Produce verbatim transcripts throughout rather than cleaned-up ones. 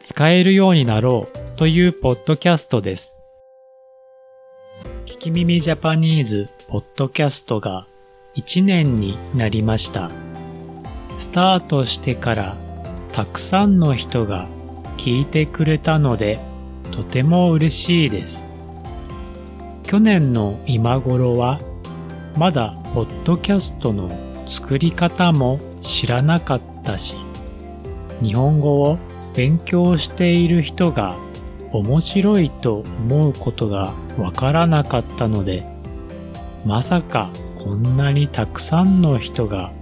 使えるようになろうというポッドキャストです。聞き耳ジャパニーズポッドキャストがいちねんになりました。スタートしてからたくさんの人が聞いてくれたのでとても嬉しいです。去年の今頃はまだポッドキャストの作り方も知らなかったし、日本語を勉強している人が面白いと思うことがわからなかったので、まさかこんなにたくさんの人が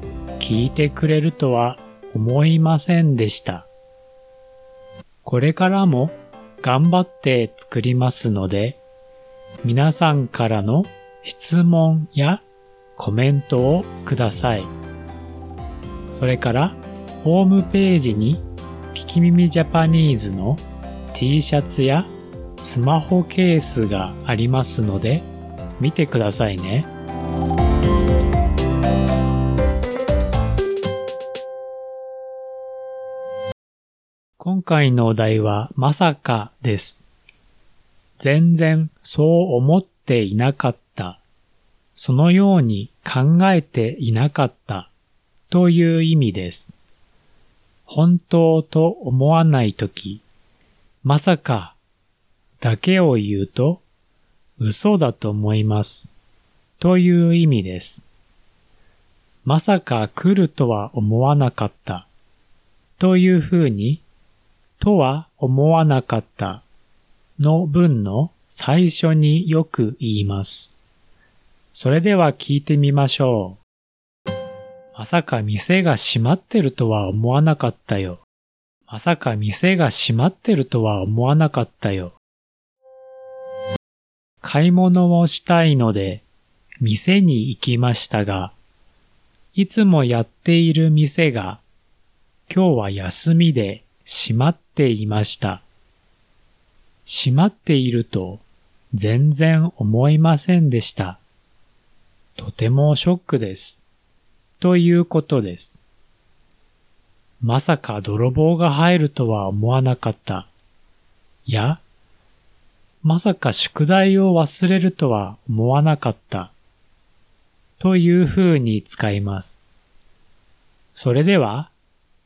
聞いてくれるとは思いませんでした。これからも頑張って作りますので、皆さんからの質問やコメントをください。それからホームページに聞き耳ジャパニーズの T シャツやスマホケースがありますので見てくださいね。今回のお題はまさかです。全然そう思っていなかった、そのように考えていなかったという意味です。本当と思わないとき、まさかだけを言うと嘘だと思いますという意味です。まさか来るとは思わなかったというふうに、とは思わなかったの文の最初によく言います。それでは聞いてみましょう。まさか店が閉まってるとは思わなかったよ。まさか店が閉まってるとは思わなかったよ。買い物をしたいので店に行きましたが、いつもやっている店が今日は休みで閉まっていました。閉まっていると全然思いませんでした。とてもショックです。ということです。まさか泥棒が入るとは思わなかった。や、まさか宿題を忘れるとは思わなかった。というふうに使います。それでは、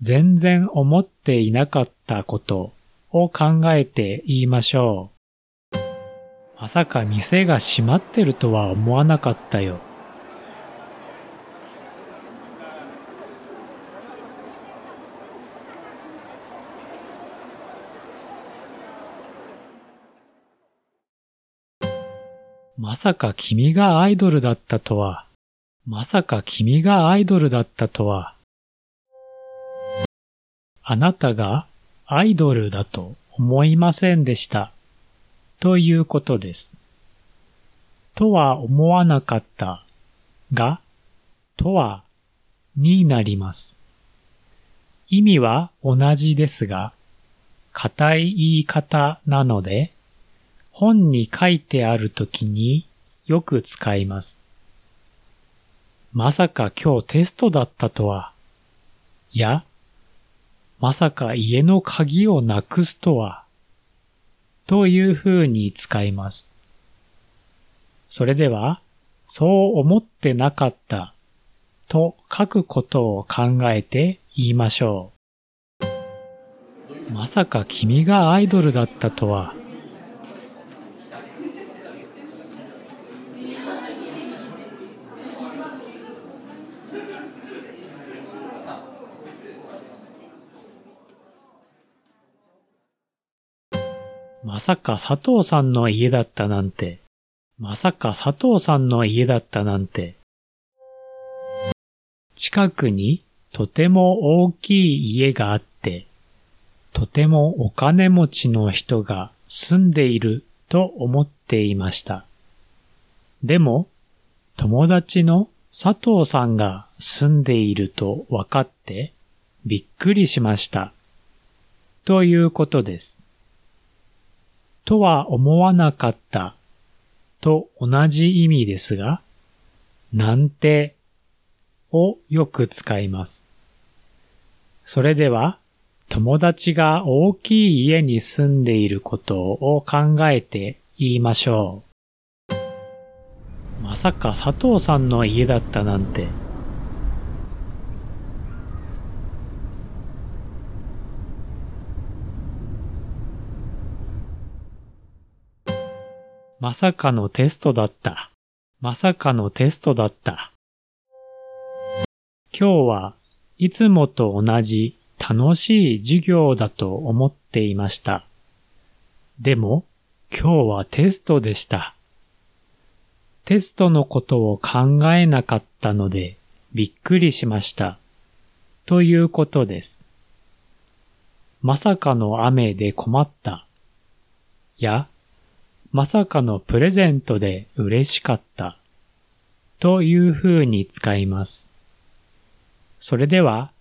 全然思っていなかったことを考えて言いましょう。まさか店が閉まってるとは思わなかったよ。まさか君がアイドルだったとは、まさか君がアイドルだったとは、あなたがアイドルだと思いませんでしたということです。とは思わなかったが、とはになります。意味は同じですが、硬い言い方なので、本に書いてあるときによく使います。まさか今日テストだったとは、や、まさか家の鍵をなくすとは、というふうに使います。それでは、そう思ってなかったと書くことを考えて言いましょう。まさか君がアイドルだったとは、まさか佐藤さんの家だったなんて、まさか佐藤さんの家だったなんて。近くにとても大きい家があって、とてもお金持ちの人が住んでいると思っていました。でも、友達の佐藤さんが住んでいるとわかってびっくりしました。ということです。とは思わなかったと同じ意味ですが、なんてをよく使います。それでは、友達が大きい家に住んでいることを考えて言いましょう。まさか佐藤さんの家だったなんて。まさかのテストだった。まさかのテストだった。今日はいつもと同じ楽しい授業だと思っていました。でも、今日はテストでした。テストのことを考えなかったのでびっくりしました。ということです。まさかの雨で困った。や、まさかのプレゼントで嬉しかった。というふうに使います。それでは、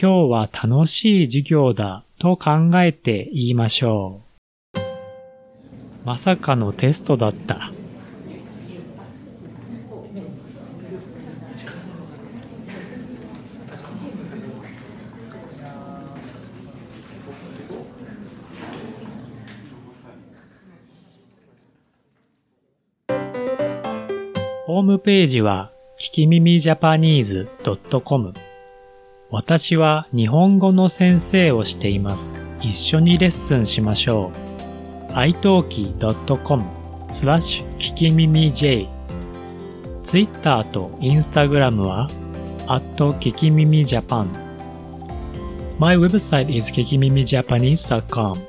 今日は楽しい授業だと考えて言いましょう。まさかのテストだった。ホームページはキキミミジャパニーズドットコム。私は日本語の先生をしています。一緒にレッスンしましょう。アイトーキードットコムスラッシュキキミミジェイ。Twitter と Instagram は アットキキミミジャパン。My website is kikimimijapanese dot com.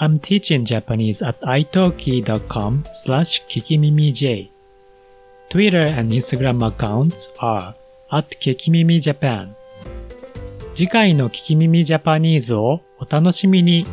I'm teaching Japanese at italki dot com slash kikimimijay. Twitter and Instagram accounts are at kikimimijapan。次回の聞き耳ジャパニーズをお楽しみに。